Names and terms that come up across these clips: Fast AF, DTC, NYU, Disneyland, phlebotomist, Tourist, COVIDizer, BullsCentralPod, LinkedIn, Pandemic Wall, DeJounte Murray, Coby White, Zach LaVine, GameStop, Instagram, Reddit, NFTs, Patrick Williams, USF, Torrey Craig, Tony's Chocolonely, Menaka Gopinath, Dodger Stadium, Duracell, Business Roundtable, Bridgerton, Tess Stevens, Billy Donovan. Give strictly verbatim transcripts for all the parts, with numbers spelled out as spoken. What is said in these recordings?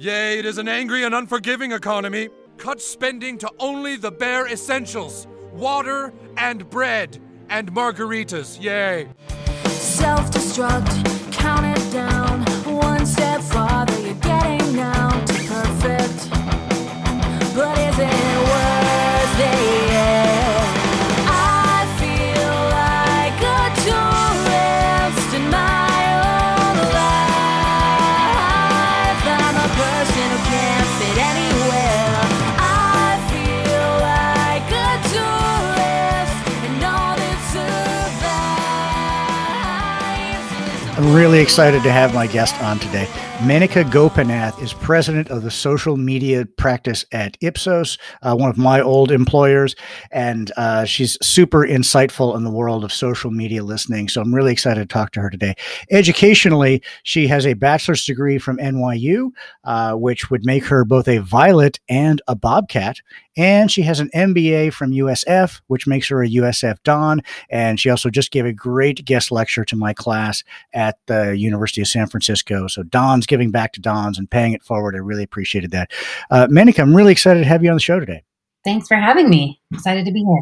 Yea, it is an angry and unforgiving economy. Cut spending to only the bare essentials. Water and bread and margaritas, yay. Self-destruct, count it down. One step farther, you're getting now to perfect. But is it worth it? I feel like a tourist in my own life. I'm a person who can't fit anywhere. I feel like a tourist and all that survives. I'm really excited to have my guest on today. Menaka Gopinath is president of the social media practice at Ipsos, uh, one of my old employers, and uh, she's super insightful in the world of social media listening, so I'm really excited to talk to her today. Educationally, she has a bachelor's degree from N Y U, uh, which would make her both a Violet and a Bobcat, and she has an M B A from U S F, which makes her a U S F Don, and she also just gave a great guest lecture to my class at the University of San Francisco, so Don's giving back to Don's and paying it forward. I really appreciated that. Uh, Menaka, I'm really excited to have you on the show today. Thanks for having me. Excited to be here.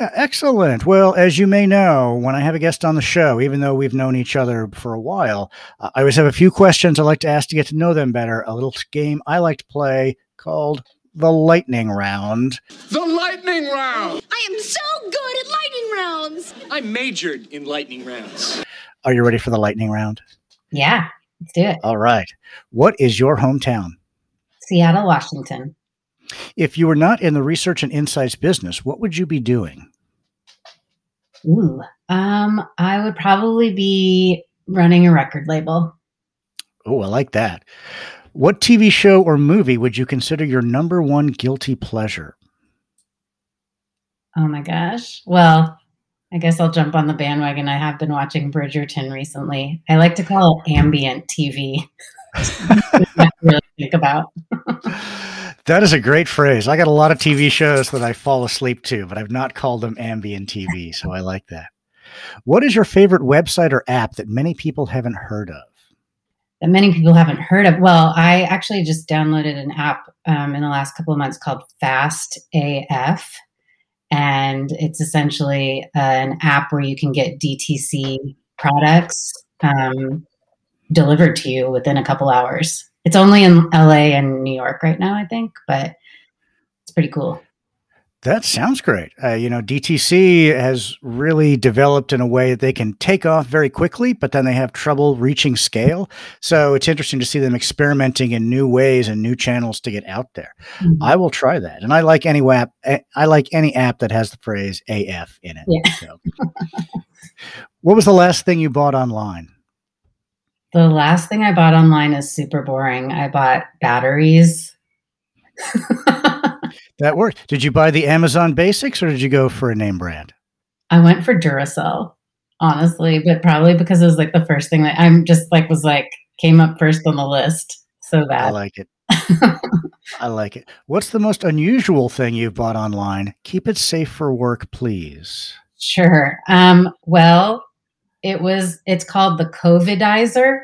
Yeah, excellent. Well, as you may know, when I have a guest on the show, even though we've known each other for a while, uh, I always have a few questions I like to ask to get to know them better. A little game I like to play called the Lightning Round. The Lightning Round! I am so good at lightning rounds! I majored in lightning rounds. Are you ready for the Lightning Round? Yeah. Let's do it. All right. What is your hometown? Seattle, Washington. If you were not in the research and insights business, what would you be doing? Ooh, um, I would probably be running a record label. Oh, I like that. What T V show or movie would you consider your number one guilty pleasure? Oh my gosh. Well, I guess I'll jump on the bandwagon. I have been watching Bridgerton recently. I like to call it ambient T V. I really think about. That is a great phrase. I got a lot of T V shows that I fall asleep to, but I've not called them ambient T V, so I like that. What is your favorite website or app that many people haven't heard of? That many people haven't heard of? Well, I actually just downloaded an app um, in the last couple of months called Fast A F. And it's essentially uh, an app where you can get D T C products um, delivered to you within a couple hours. It's only in L A and New York right now, I think, but it's pretty cool. That sounds great. Uh, you know, D T C has really developed in a way that they can take off very quickly, but then they have trouble reaching scale. So it's interesting to see them experimenting in new ways and new channels to get out there. Mm-hmm. I will try that. And I like any app. I like any app that has the phrase A F in it. Yeah. So. What was the last thing you bought online? The last thing I bought online is super boring. I bought batteries. That worked. Did you buy the Amazon basics or did you go for a name brand? I went for Duracell, honestly, but probably because it was like the first thing that I'm just like was like came up first on the list. So that I like it. I like it. What's the most unusual thing you've bought online? Keep it safe for work, please. Sure. Um, well, it was it's called the COVIDizer.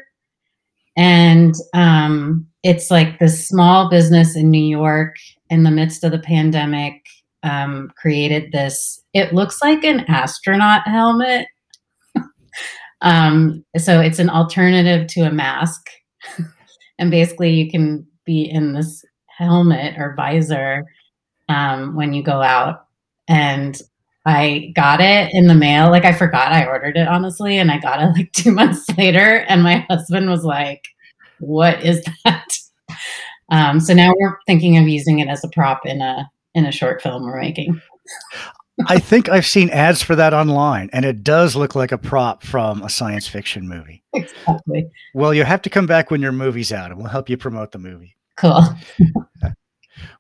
And um, it's like this small business in New York in the midst of the pandemic um, created this. It looks like an astronaut helmet. um, so it's an alternative to a mask. And basically you can be in this helmet or visor um, when you go out. And I got it in the mail. Like I forgot I ordered it, honestly. And I got it like two months later. And my husband was like, what is that? Um, so now we're thinking of using it as a prop in a, in a short film we're making. I think I've seen ads for that online, and it does look like a prop from a science fiction movie. Exactly. Well, you have to come back when your movie's out and we'll help you promote the movie. Cool.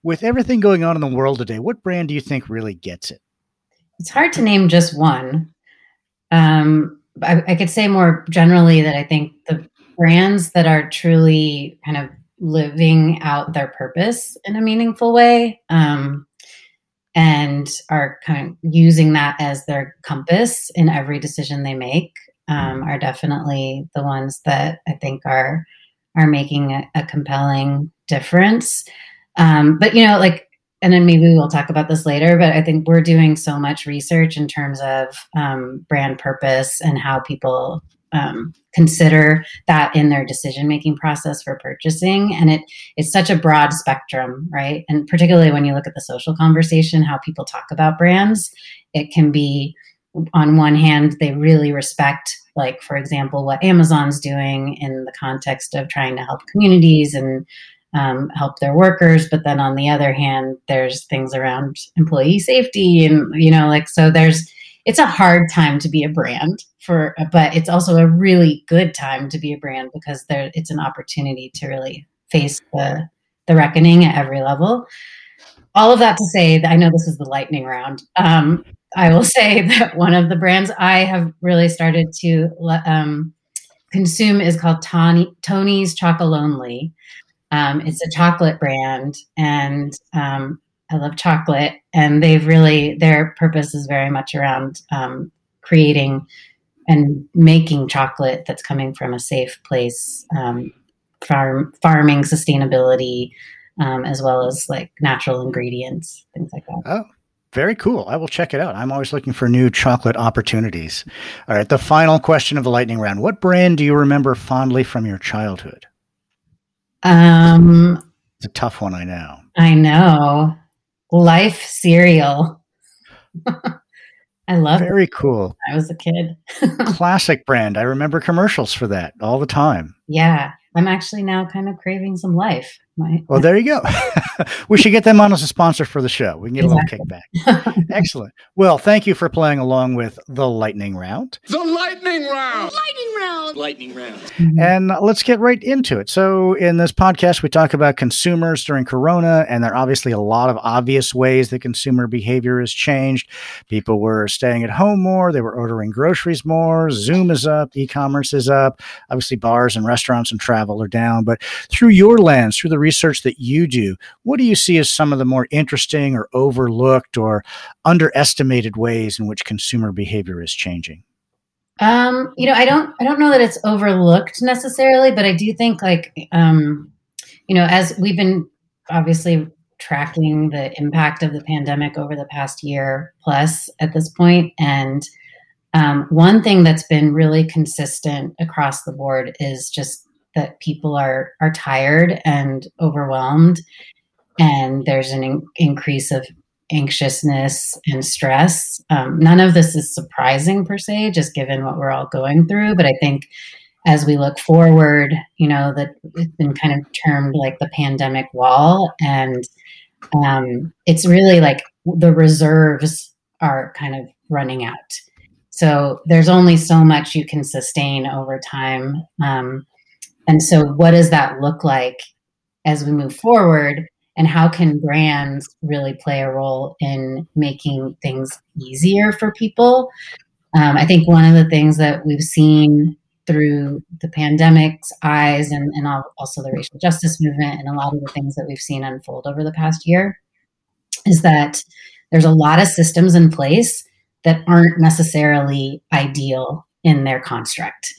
With everything going on in the world today, what brand do you think really gets it? It's hard to name just one. Um, I, I could say more generally that I think the brands that are truly kind of living out their purpose in a meaningful way um, and are kind of using that as their compass in every decision they make um, are definitely the ones that I think are are making a, a compelling difference. Um, but, you know, like, and then maybe we'll talk about this later, but I think we're doing so much research in terms of um, brand purpose and how people um, consider that in their decision-making process for purchasing. And it it's such a broad spectrum, right? And particularly when you look at the social conversation, how people talk about brands, it can be, on one hand, they really respect, like, for example, what Amazon's doing in the context of trying to help communities and um, help their workers. But then on the other hand, there's things around employee safety and, you know, like, so there's, it's a hard time to be a brand for, but it's also a really good time to be a brand because there it's an opportunity to really face the, the reckoning at every level. All of that to say that I know this is the lightning round. Um, I will say that one of the brands I have really started to um, consume is called Tony, Tony's Chocolonely. Um, it's a chocolate brand, and um, I love chocolate. And they've really, their purpose is very much around um, creating and making chocolate that's coming from a safe place, um, farm, farming, sustainability, um, as well as like natural ingredients, things like that. Oh. Very cool. I will check it out. I'm always looking for new chocolate opportunities. All right. The final question of the lightning round. What brand do you remember fondly from your childhood? Um, it's a tough one. I know. I know. Life cereal. I love it. Very cool. I was a kid. Classic brand. I remember commercials for that all the time. Yeah. I'm actually now kind of craving some life. My- well, there you go. We should get them on as a sponsor for the show. We can get exactly. a little kickback. Excellent. Well, thank you for playing along with the lightning round. The lightning round. Lightning round. Lightning round. Mm-hmm. And let's get right into it. So in this podcast, we talk about consumers during Corona, and there are obviously a lot of obvious ways that consumer behavior has changed. People were staying at home more. They were ordering groceries more. Zoom is up. E-commerce is up. Obviously, bars and restaurants and travel are down. But through your lens, through the research that you do, what do you see as some of the more interesting or overlooked or underestimated ways in which consumer behavior is changing? Um, you know, I don't, I don't know that it's overlooked necessarily, but I do think, like, um, you know, as we've been obviously tracking the impact of the pandemic over the past year plus at this point, and um, one thing that's been really consistent across the board is just that people are are tired and overwhelmed, and there's an in- increase of anxiousness and stress. Um, none of this is surprising per se, just given what we're all going through. But I think as we look forward, you know, that it's been kind of termed like the pandemic wall, and um, it's really like the reserves are kind of running out. So there's only so much you can sustain over time. Um, And so what does that look like as we move forward, and how can brands really play a role in making things easier for people? Um, I think one of the things that we've seen through the pandemic's eyes, and, and also the racial justice movement and a lot of the things that we've seen unfold over the past year, is that there's a lot of systems in place that aren't necessarily ideal in their construct.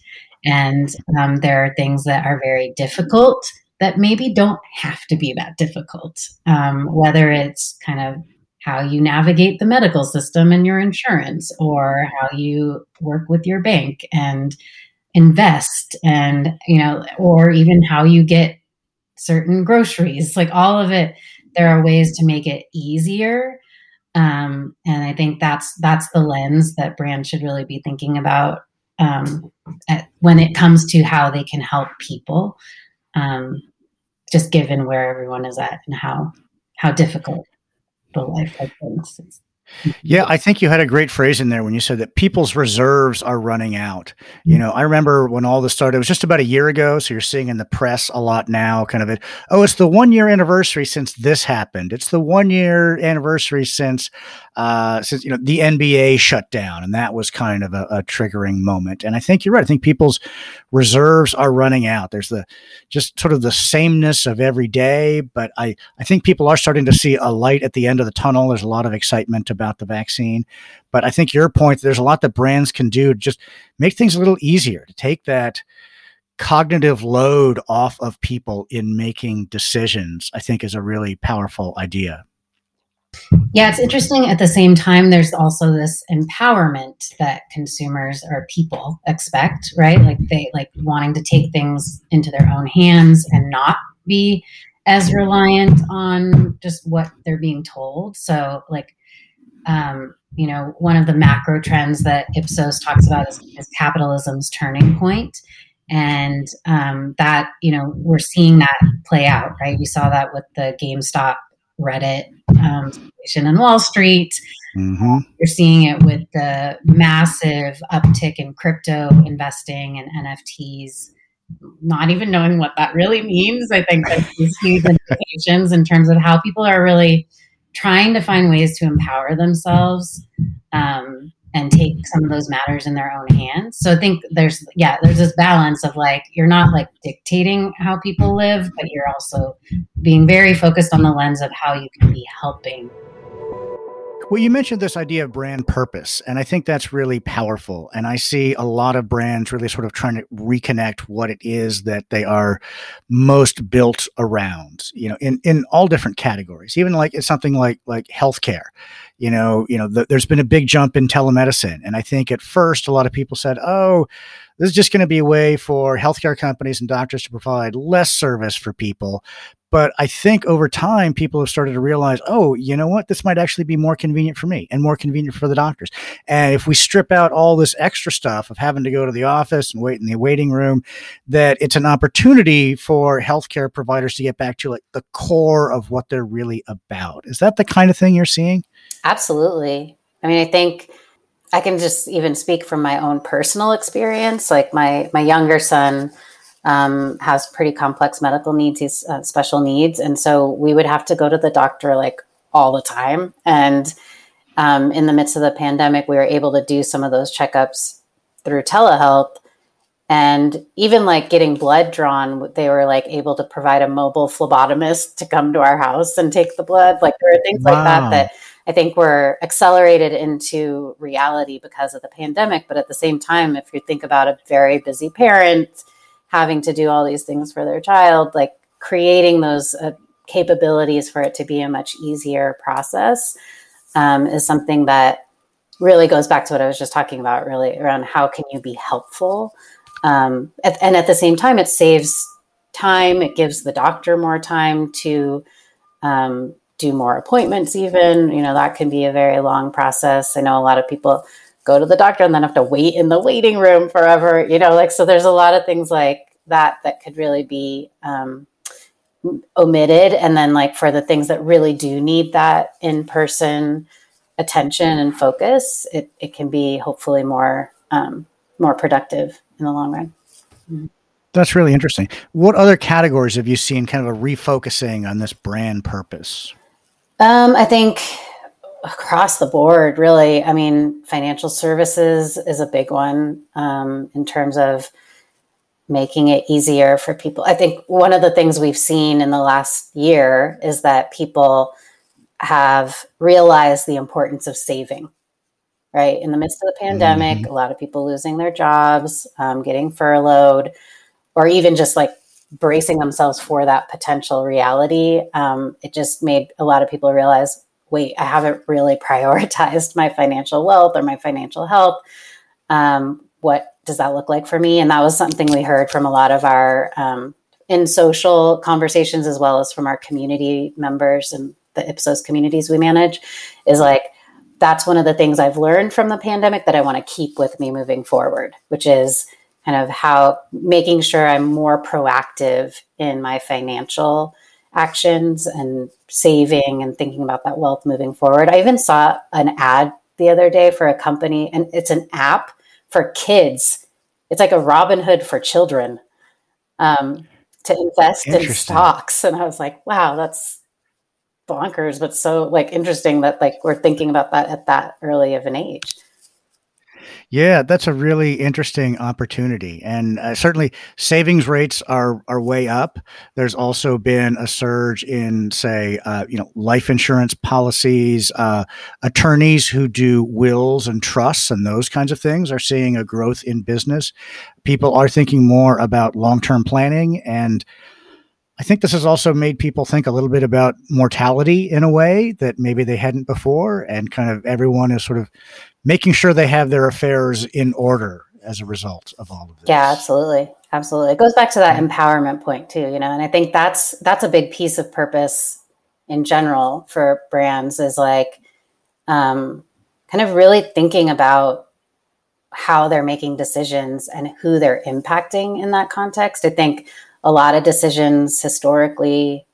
And um, there are things that are very difficult that maybe don't have to be that difficult, um, whether it's kind of how you navigate the medical system and your insurance, or how you work with your bank and invest, and, you know, or even how you get certain groceries, like all of it. There are ways to make it easier. Um, and I think that's that's the lens that brands should really be thinking about Um, at, when it comes to how they can help people, um, just given where everyone is at and how how difficult the life has been. Yeah, I think you had a great phrase in there when you said that people's reserves are running out. You know, I remember when all this started, it was just about a year ago. So you're seeing in the press a lot now, kind of it, oh, it's the one year anniversary since this happened. It's the one year anniversary since, uh, since, you know, the N B A shut down. And that was kind of a, a triggering moment. And I think you're right. I think people's reserves are running out. There's the just sort of the sameness of every day. But I, I think people are starting to see a light at the end of the tunnel. There's a lot of excitement about the vaccine. But I think your point, there's a lot that brands can do to just make things a little easier, to take that cognitive load off of people in making decisions, I think is a really powerful idea. Yeah, it's interesting. At the same time, there's also this empowerment that consumers or people expect, right? Like they like wanting to take things into their own hands and not be as reliant on just what they're being told. So like, um, you know, one of the macro trends that Ipsos talks about is, is capitalism's turning point. And um, that, you know, we're seeing that play out, right? You saw that with the GameStop Reddit um, situation in Wall Street. Mm-hmm. You're seeing it with the massive uptick in crypto investing and N F Ts, not even knowing what that really means. I think there's these huge implications in terms of how people are really trying to find ways to empower themselves um, and take some of those matters in their own hands. So I think there's, yeah, there's this balance of like, you're not like dictating how people live, but you're also being very focused on the lens of how you can be helping. Well, you mentioned this idea of brand purpose, and I think that's really powerful. And I see a lot of brands really sort of trying to reconnect what it is that they are most built around, you know, in, in all different categories, even like it's something like, like healthcare, you know, you know, the, there's been a big jump in telemedicine. And I think at first, a lot of people said, oh, this is just going to be a way for healthcare companies and doctors to provide less service for people. But I think over time, people have started to realize, oh, you know what? This might actually be more convenient for me and more convenient for the doctors. And if we strip out all this extra stuff of having to go to the office and wait in the waiting room, that it's an opportunity for healthcare providers to get back to like the core of what they're really about. Is that the kind of thing you're seeing? Absolutely. I mean, I think I can just even speak from my own personal experience. Like my my younger son um, has pretty complex medical needs. He's uh, special needs. And so we would have to go to the doctor like all the time. And um, in the midst of the pandemic, we were able to do some of those checkups through telehealth, and even like getting blood drawn, they were like able to provide a mobile phlebotomist to come to our house and take the blood. Like there were things wow. like that, that I think were accelerated into reality because of the pandemic. But at the same time, if you think about a very busy parent having to do all these things for their child, like creating those uh, capabilities for it to be a much easier process um, is something that really goes back to what I was just talking about, really around how can you be helpful? Um, at, and at the same time, it saves time. It gives the doctor more time to um, do more appointments even, you know, that can be a very long process. I know a lot of people go to the doctor and then have to wait in the waiting room forever, you know, like, so there's a lot of things like that that could really be um, omitted. And then like for the things that really do need that in-person attention and focus, it, it can be hopefully more, um, more productive in the long run. Mm-hmm. That's really interesting. What other categories have you seen kind of a refocusing on this brand purpose? Um, I think across the board, really. I mean, financial services is a big one um, in terms of making it easier for people. I think one of the things we've seen in the last year is that people have realized the importance of saving, right? In the midst of the pandemic, mm-hmm. a lot of people losing their jobs, um, getting furloughed, or even just like bracing themselves for that potential reality. Um, it just made a lot of people realize, wait, I haven't really prioritized my financial wealth or my financial health. Um, what does that look like for me? And that was something we heard from a lot of our um, in social conversations, as well as from our community members and the Ipsos communities we manage, is like, that's one of the things I've learned from the pandemic that I want to keep with me moving forward, which is kind of how making sure I'm more proactive in my financial actions and saving and thinking about that wealth moving forward. I even saw an ad the other day for a company, and it's an app for kids. It's like a Robinhood for children um, to invest in stocks. And I was like, wow, that's bonkers, but so like interesting that like we're thinking about that at that early of an age. Yeah, that's a really interesting opportunity. And uh, certainly savings rates are are way up. There's also been a surge in, say, uh, you know, life insurance policies, uh, attorneys who do wills and trusts and those kinds of things are seeing a growth in business. People are thinking more about long-term planning, and I think this has also made people think a little bit about mortality in a way that maybe they hadn't before, and kind of everyone is sort of making sure they have their affairs in order as a result of all of this. Yeah, absolutely. Absolutely. It goes back to that empowerment point too, you know, and I think that's, that's a big piece of purpose in general for brands is like um, kind of really thinking about how they're making decisions and who they're impacting in that context. I think a lot of decisions historically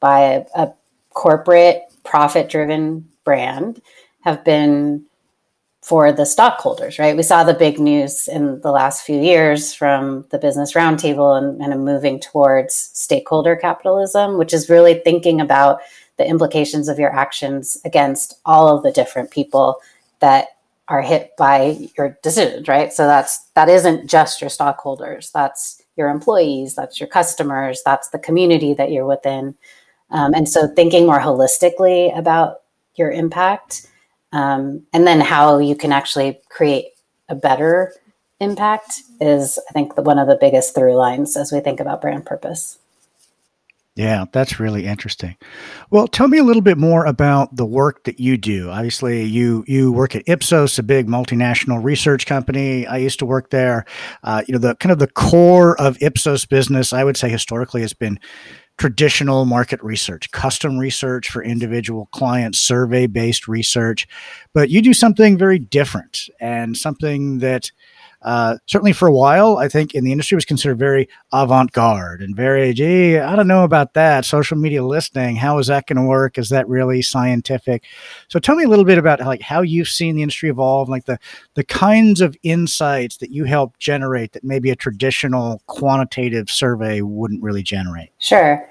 by a, a corporate profit-driven brand have been for the stockholders, right? We saw the big news in the last few years from the Business Roundtable and, and moving towards stakeholder capitalism, which is really thinking about the implications of your actions against all of the different people that are hit by your decisions, right? So that's that isn't just your stockholders. That's your employees, that's your customers, that's the community that you're within. Um, and so thinking more holistically about your impact um, and then how you can actually create a better impact is, I think, the, one of the biggest through lines as we think about brand purpose. Yeah, that's really interesting. Well, tell me a little bit more about the work that you do. Obviously, you you work at Ipsos, a big multinational research company. I used to work there. Uh, you know, the kind of the core of Ipsos business, I would say historically, has been traditional market research, custom research for individual clients, survey-based research. But you do something very different and something that Uh, certainly for a while, I think in the industry was considered very avant-garde and very, gee, I don't know about that. Social media listening, how is that going to work? Is that really scientific? So tell me a little bit about like how you've seen the industry evolve, like the, the kinds of insights that you help generate that maybe a traditional quantitative survey wouldn't really generate. Sure.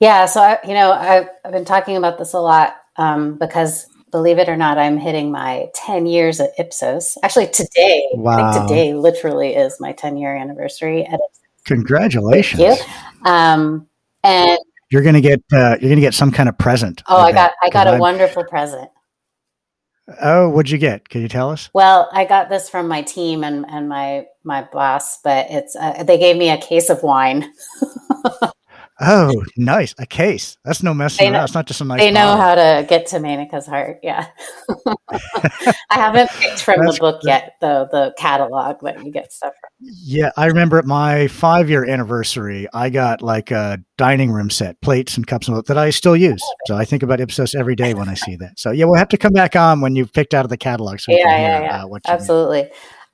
Yeah. So, I, you know, I've, I've been talking about this a lot um, because believe it or not, I'm hitting my ten years at Ipsos. Actually, today, wow. I think today literally is my ten-year anniversary at Ipsos. Congratulations! Thank you. Um, and you're gonna get uh, you're gonna get some kind of present. Oh, I got I got a I'm... wonderful present. Oh, what'd you get? Can you tell us? Well, I got this from my team and and my my boss, but it's uh, they gave me a case of wine. Oh, nice. A case. That's no messing around. It's not just a nice They know bottle. How to get to Menaka's heart. Yeah. I haven't picked from That's the book great. Yet, though, the catalog that you get stuff from. Yeah. I remember at my five-year anniversary, I got like a dining room set, plates and cups and that I still use. So I think about Ipsos every day when I see that. So yeah, we'll have to come back on when you've picked out of the catalog. So we yeah, can yeah, hear, yeah. Uh, what you Absolutely. Need.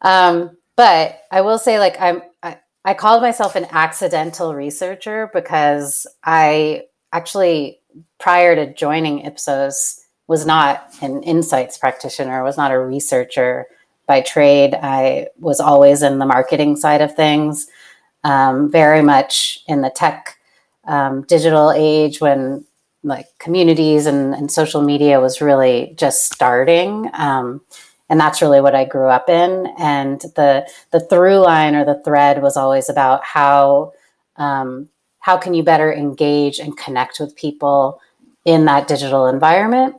Um, but I will say like I'm, I, I called myself an accidental researcher because I actually, prior to joining Ipsos, was not an insights practitioner, was not a researcher by trade. I was always in the marketing side of things, um, very much in the tech um, digital age when like communities and, and social media was really just starting. Um, And that's really what I grew up in. And the the through line or the thread was always about how um, how can you better engage and connect with people in that digital environment.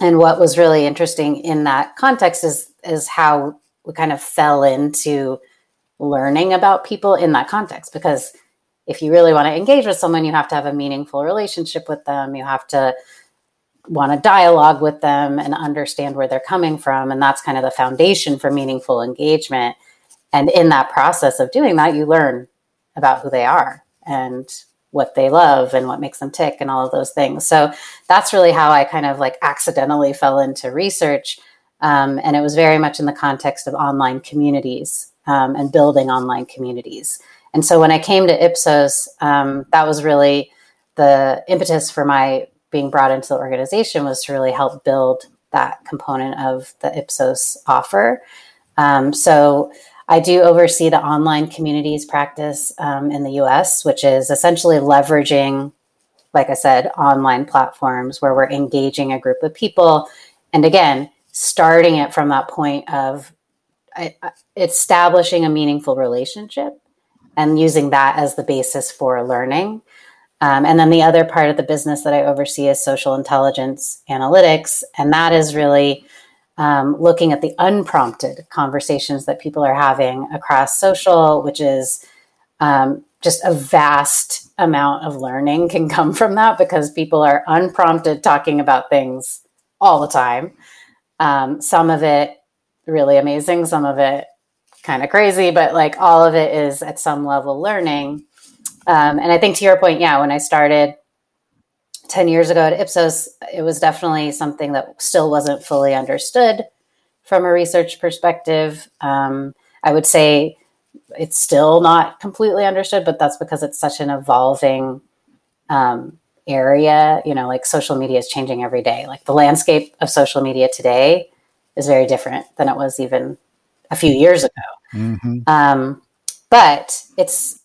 And what was really interesting in that context is is how we kind of fell into learning about people in that context. Because if you really want to engage with someone, you have to have a meaningful relationship with them. You have to want to dialogue with them and understand where they're coming from. And that's kind of the foundation for meaningful engagement. And in that process of doing that, you learn about who they are and what they love and what makes them tick and all of those things. So that's really how I kind of like accidentally fell into research. Um, and it was very much in the context of online communities um, and building online communities. And so when I came to Ipsos, um, that was really the impetus for my being brought into the organization was to really help build that component of the Ipsos offer. Um, so I do oversee the online communities practice um, in the U S, which is essentially leveraging, like I said, online platforms where we're engaging a group of people. And again, starting it from that point of I, I, establishing a meaningful relationship and using that as the basis for learning. Um, and then the other part of the business that I oversee is social intelligence analytics. And that is really um, looking at the unprompted conversations that people are having across social, which is um, just a vast amount of learning can come from that, because people are unprompted talking about things all the time. Um, some of it really amazing, some of it kind of crazy, but like all of it is at some level learning. Um, and I think to your point, yeah, when I started ten years ago at Ipsos, it was definitely something that still wasn't fully understood from a research perspective. Um, I would say it's still not completely understood, but that's because it's such an evolving um, area. You know, like social media is changing every day. Like the landscape of social media today is very different than it was even a few years ago. Mm-hmm. Um, but it's,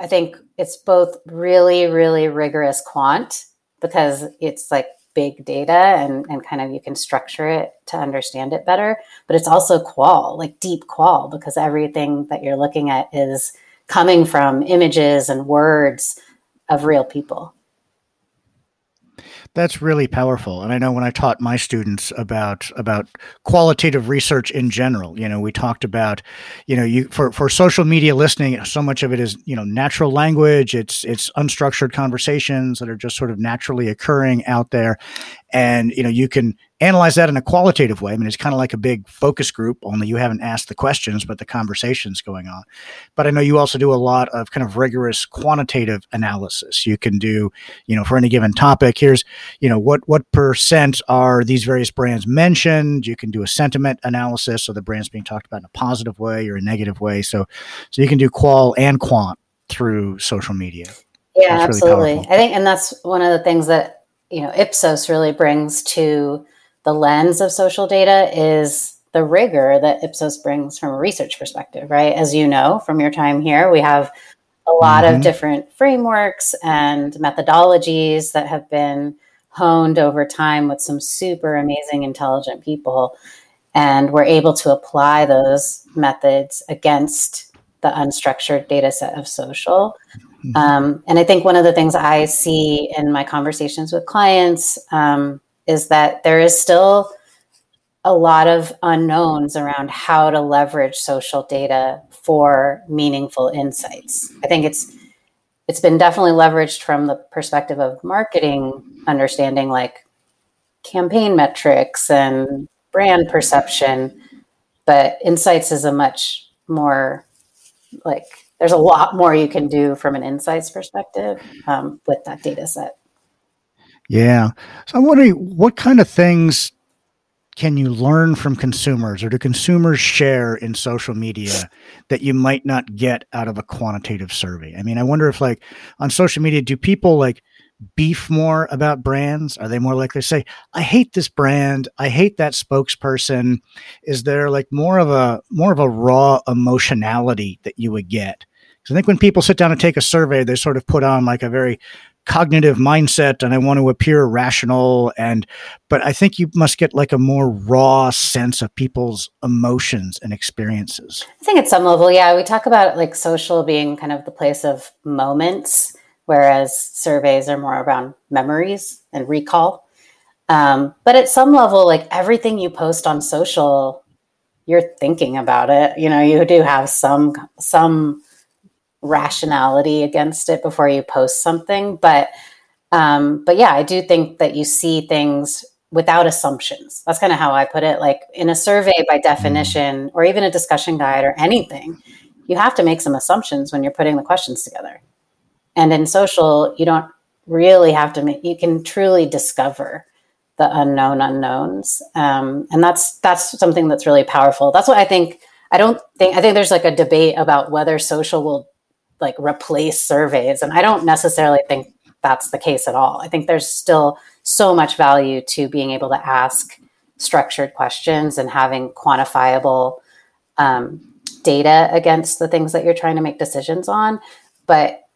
I think it's both really, really rigorous quant, because it's like big data and, and kind of you can structure it to understand it better. But it's also qual, like deep qual, because everything that you're looking at is coming from images and words of real people. That's really powerful. And I know when I taught my students about about qualitative research in general, you know, we talked about, you know, you for, for social media listening, so much of it is, you know, natural language. It's it's unstructured conversations that are just sort of naturally occurring out there. And, you know, you can analyze that in a qualitative way. I mean, it's kind of like a big focus group, only you haven't asked the questions, but the conversation's going on. But I know you also do a lot of kind of rigorous quantitative analysis. You can do, you know, for any given topic, here's, you know, what, what percent are these various brands mentioned? You can do a sentiment analysis, so the brand's being talked about in a positive way or a negative way. So, so you can do qual and quant through social media. Yeah, that's absolutely. Really I think, and that's one of the things that, you know, Ipsos really brings to the lens of social data is the rigor that Ipsos brings from a research perspective, right? As you know, from your time here, we have a lot mm-hmm. of different frameworks and methodologies that have been honed over time with some super amazing, intelligent people. And we're able to apply those methods against the unstructured data set of social. Mm-hmm. Um, and I think one of the things I see in my conversations with clients, um, is that there is still a lot of unknowns around how to leverage social data for meaningful insights. I think it's it's been definitely leveraged from the perspective of marketing, understanding like campaign metrics and brand perception, but insights is a much more like, there's a lot more you can do from an insights perspective um, with that data set. Yeah. So I'm wondering, what kind of things can you learn from consumers, or do consumers share in social media that you might not get out of a quantitative survey? I mean, I wonder if like on social media, do people like beef more about brands? Are they more likely to say, I hate this brand, I hate that spokesperson? Is there like more of a more of a raw emotionality that you would get? Because I think when people sit down and take a survey, they sort of put on like a very cognitive mindset and I want to appear rational, and but I think you must get like a more raw sense of people's emotions and experiences. I think at some level, yeah, we talk about like social being kind of the place of moments, whereas surveys are more around memories and recall. Um, but at some level, like everything you post on social, you're thinking about it. You know, you do have some some rationality against it before you post something. But, um, but yeah, I do think that you see things without assumptions. That's kind of how I put it. Like in a survey by definition, or even a discussion guide or anything, you have to make some assumptions when you're putting the questions together. And in social, you don't really have to make, you can truly discover the unknown unknowns. Um, and that's, that's something that's really powerful. That's what I think, I don't think, I think there's like a debate about whether social will like replace surveys. And I don't necessarily think that's the case at all. I think there's still so much value to being able to ask structured questions and having quantifiable um, data against the things that you're trying to make decisions on, but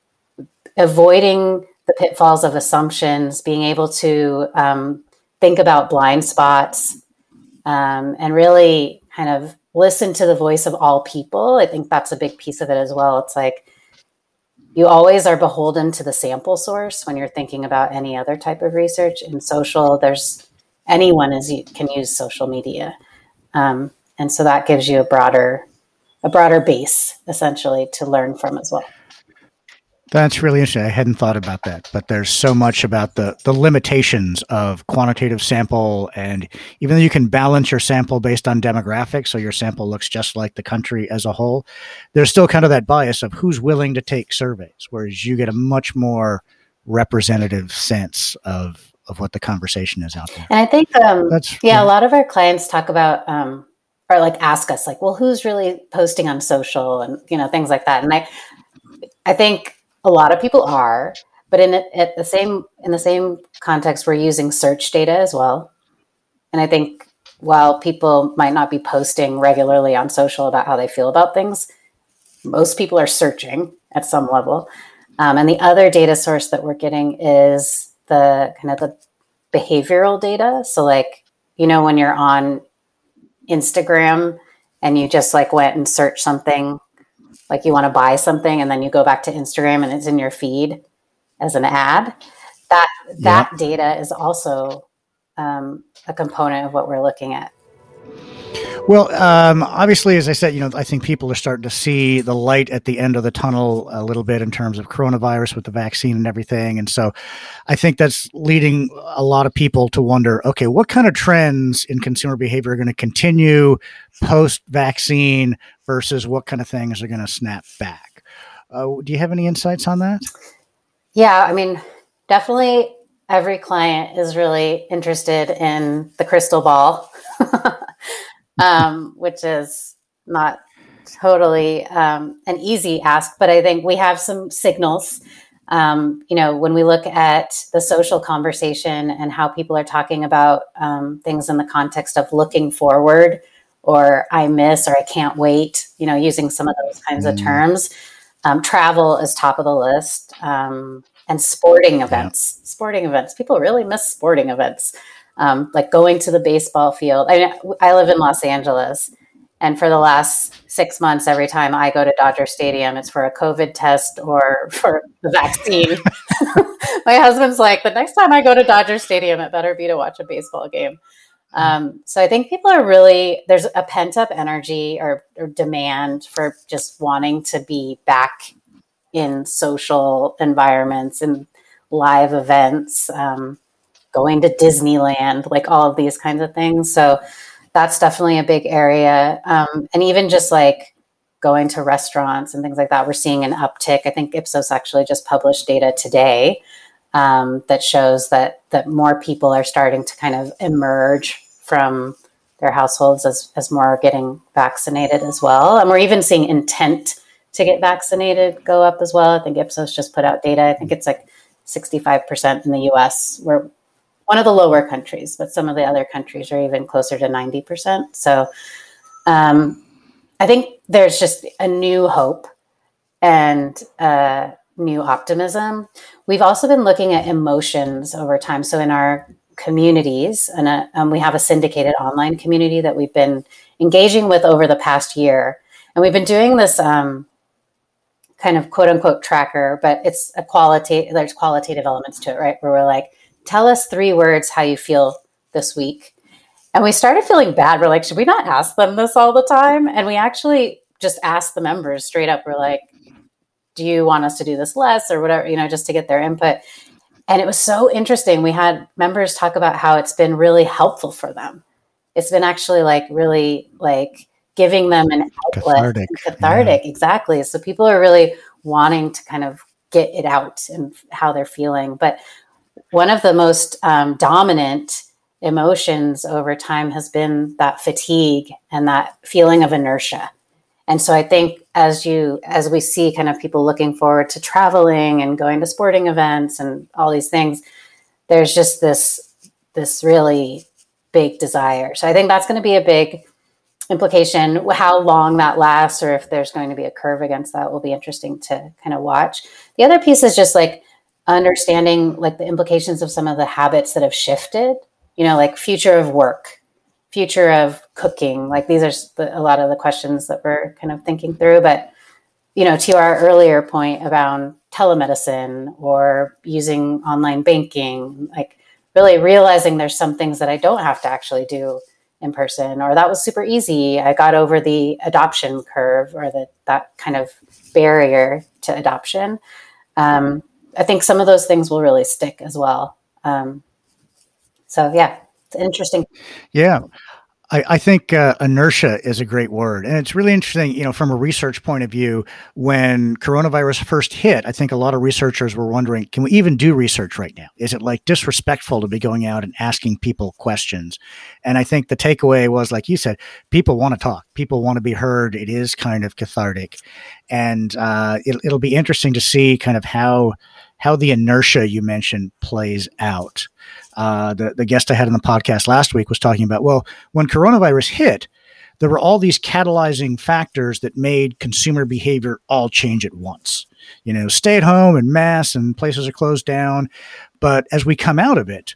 avoiding the pitfalls of assumptions, being able to um, think about blind spots um, and really kind of listen to the voice of all people. I think that's a big piece of it as well. It's like you always are beholden to the sample source when you're thinking about any other type of research. In social, there's anyone is can use social media. Um, and so that gives you a broader, a broader base, essentially, to learn from as well. That's really interesting. I hadn't thought about that, but there's so much about the, the limitations of quantitative sample. And even though you can balance your sample based on demographics, so your sample looks just like the country as a whole, there's still kind of that bias of who's willing to take surveys, whereas you get a much more representative sense of, of what the conversation is out there. And I think, um, That's, yeah, yeah, a lot of our clients talk about, um, or like ask us like, well, who's really posting on social and, you know, things like that. And I, I think, a lot of people are, but in at the same in the same context, we're using search data as well. And I think while people might not be posting regularly on social about how they feel about things, most people are searching at some level. Um, and the other data source that we're getting is the kind of the behavioral data. So like, you know, when you're on Instagram and you just like went and searched something, like you want to buy something and then you go back to Instagram and it's in your feed as an ad, that that yeah. data is also um, a component of what we're looking at. Well, um, obviously, as I said, you know, I think people are starting to see the light at the end of the tunnel a little bit in terms of coronavirus with the vaccine and everything. And so I think that's leading a lot of people to wonder, okay, what kind of trends in consumer behavior are going to continue post-vaccine versus what kind of things are going to snap back? Uh, do you have any insights on that? Yeah, I mean, definitely every client is really interested in the crystal ball. Um, which is not totally um, an easy ask, but I think we have some signals. Um, you know, when we look at the social conversation and how people are talking about um, things in the context of looking forward or I miss or I can't wait, you know, using some of those kinds mm. of terms. Um, travel is top of the list um, and sporting yeah. events, sporting events. People really miss sporting events. Um, like going to the baseball field. I mean, I live in Los Angeles, and for the last six months, every time I go to Dodger Stadium, it's for a COVID test or for the vaccine. My husband's like, the next time I go to Dodger Stadium, it better be to watch a baseball game. Um, so I think people are really, there's a pent-up energy or, or demand for just wanting to be back in social environments and live events. Um, going to Disneyland, like all of these kinds of things. So that's definitely a big area. Um, and even just like going to restaurants and things like that, we're seeing an uptick. I think Ipsos actually just published data today um, that shows that that more people are starting to kind of emerge from their households as, as more are getting vaccinated as well. And we're even seeing intent to get vaccinated go up as well. I think Ipsos just put out data. I think it's like sixty-five percent in the U S where one of the lower countries, but some of the other countries are even closer to ninety percent. So um, I think there's just a new hope and uh, new optimism. We've also been looking at emotions over time. So in our communities, and a, um, we have a syndicated online community that we've been engaging with over the past year. And we've been doing this um, kind of quote unquote tracker, but it's a qualitative, there's qualitative elements to it, right? Where we're like, tell us three words how you feel this week. And we started feeling bad. We're like, should we not ask them this all the time? And we actually just asked the members straight up. We're like, do you want us to do this less or whatever, you know, just to get their input. And it was so interesting. We had members talk about how it's been really helpful for them. It's been actually like really like giving them an outlet. Cathartic. Cathartic, yeah. Exactly. So people are really wanting to kind of get it out and how they're feeling. But one of the most um, dominant emotions over time has been that fatigue and that feeling of inertia. And so I think as you, as we see kind of people looking forward to traveling and going to sporting events and all these things, there's just this, this really big desire. So I think that's going to be a big implication. How long that lasts or if there's going to be a curve against that will be interesting to kind of watch. The other piece is just like, understanding like the implications of some of the habits that have shifted, you know, like future of work, future of cooking? Like, these are a lot of the questions that we're kind of thinking through. But, you know, to our earlier point about telemedicine or using online banking, like really realizing there's some things that I don't have to actually do in person, or that was super easy. I got over the adoption curve, or the, that kind of barrier to adoption. Um, I think some of those things will really stick as well. Um, so yeah, it's interesting. Yeah. I, I think uh, inertia is a great word. And it's really interesting, you know, from a research point of view, when coronavirus first hit, I think a lot of researchers were wondering, can we even do research right now? Is it like disrespectful to be going out and asking people questions? And I think the takeaway was, like you said, people want to talk. People want to be heard. It is kind of cathartic. And uh, it, it'll be interesting to see kind of how how the inertia you mentioned plays out. Uh, the, the guest I had on the podcast last week was talking about, well, when coronavirus hit, there were all these catalyzing factors that made consumer behavior all change at once. You know, stay at home and masks and places are closed down. But as we come out of it,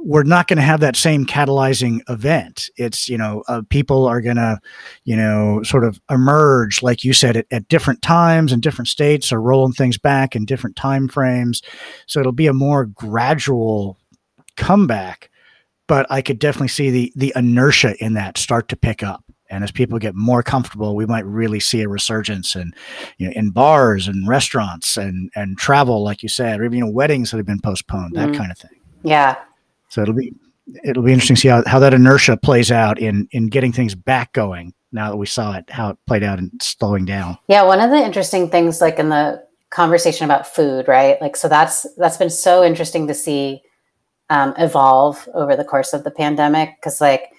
we're not going to have that same catalyzing event. It's, you know, uh, people are going to, you know, sort of emerge, like you said, at, at different times and different states, or rolling things back in different time frames. So it'll be a more gradual comeback, but I could definitely see the, the inertia in that start to pick up. And as people get more comfortable, we might really see a resurgence in, you know, in bars and restaurants and, and travel, like you said, or even, you know, weddings that have been postponed, mm-hmm. that kind of thing. Yeah. So it'll be it'll be interesting to see how, how that inertia plays out in in getting things back going, now that we saw it, how it played out in slowing down. Yeah, one of the interesting things, like in the conversation about food, right? Like, so that's that's been so interesting to see um, evolve over the course of the pandemic. Because, like,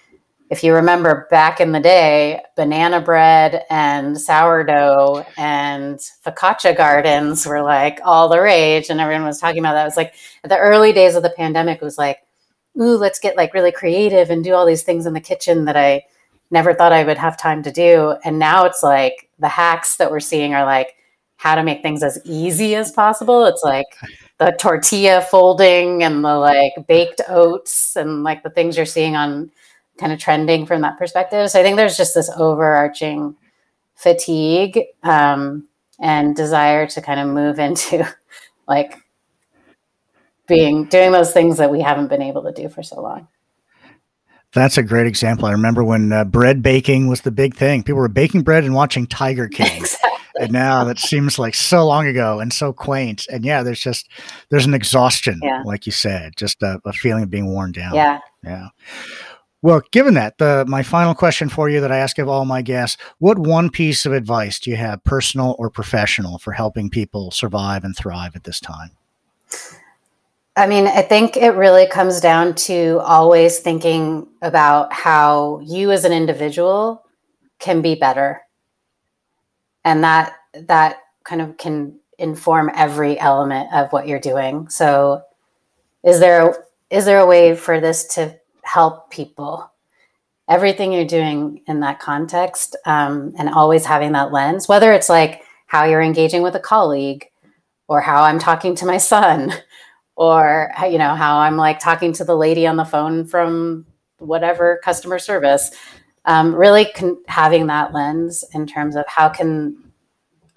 if you remember back in the day, banana bread and sourdough and focaccia gardens were like all the rage, and everyone was talking about that. It was like the early days of the pandemic, it was like, ooh, let's get like really creative and do all these things in the kitchen that I never thought I would have time to do. And now it's like the hacks that we're seeing are like how to make things as easy as possible. It's like the tortilla folding and the like baked oats and like the things you're seeing on kind of trending from that perspective. So I think there's just this overarching fatigue um, and desire to kind of move into like being doing those things that we haven't been able to do for so long. That's a great example. I remember when uh, bread baking was the big thing. People were baking bread and watching Tiger King. Exactly. And now that seems like so long ago and so quaint. And yeah, there's just there's an exhaustion, yeah. like you said, just a, a feeling of being worn down. Yeah, yeah. Well, given that, the my final question for you that I ask of all my guests, what one piece of advice do you have, personal or professional, for helping people survive and thrive at this time? I mean, I think it really comes down to always thinking about how you as an individual can be better. And that that kind of can inform every element of what you're doing. So is there is there a way for this to help people? Everything you're doing in that context, um, and always having that lens, whether it's like how you're engaging with a colleague, or how I'm talking to my son, or, you know, how I'm like talking to the lady on the phone from whatever customer service, um, really con- having that lens in terms of how can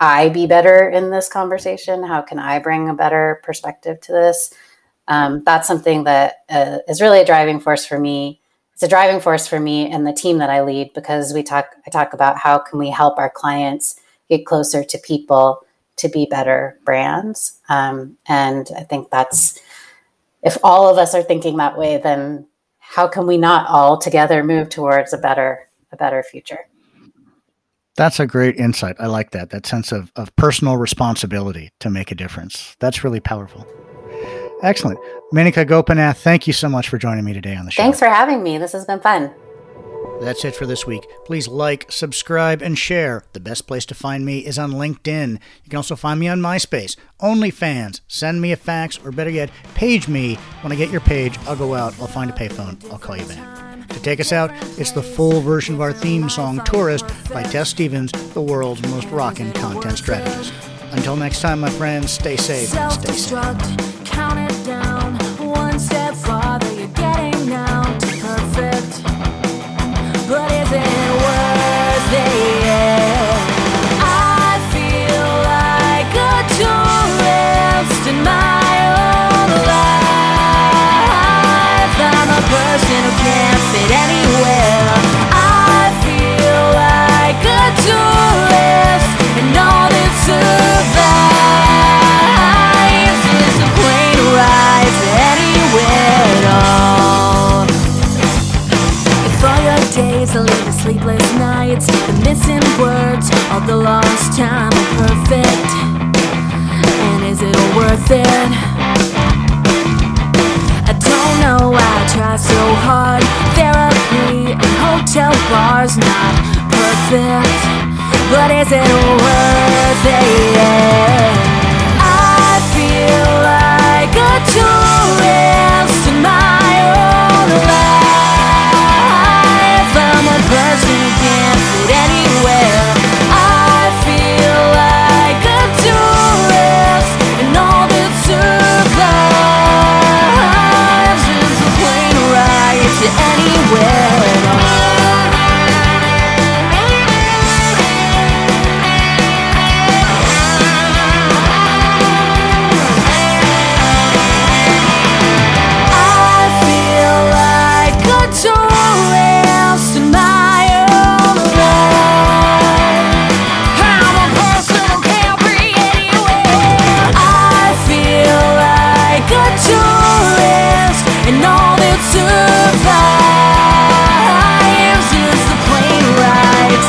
I be better in this conversation? How can I bring a better perspective to this? Um, that's something that uh, is really a driving force for me. It's a driving force for me and the team that I lead, because we talk, I talk about how can we help our clients get closer to people to be better brands. Um, and I think that's, if all of us are thinking that way, then how can we not all together move towards a better, a better future? That's a great insight. I like that, that sense of, of personal responsibility to make a difference. That's really powerful. Excellent. Menaka Gopinath, thank you so much for joining me today on the show. Thanks for having me. This has been fun. That's it for this week. Please like, subscribe, and share. The best place to find me is on LinkedIn. You can also find me on MySpace, OnlyFans. Send me a fax, or better yet, page me. When I get your page, I'll go out, I'll find a payphone, I'll call you back. To take us out, it's the full version of our theme song, Tourist, by Tess Stevens, the world's most rockin' content strategist. Until next time, my friends, stay safe. Stay safe. Count it down, one step farther, you're getting now to perfect. sleepless nights, the missing words, all the lost time. Perfect, and is it worth it? I don't know, I try so hard. Therapy and hotel bars, not perfect, but is it worth it? I feel like a tourist in my own life. I'm a person who can't fit anywhere. I feel like a tourist in all that survives. It's a plane ride to anywhere at all.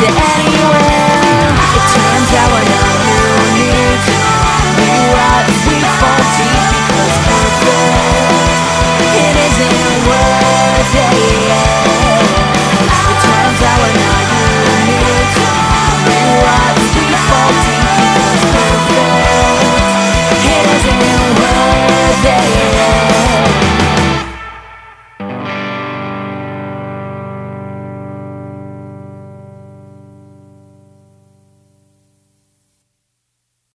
Anywhere.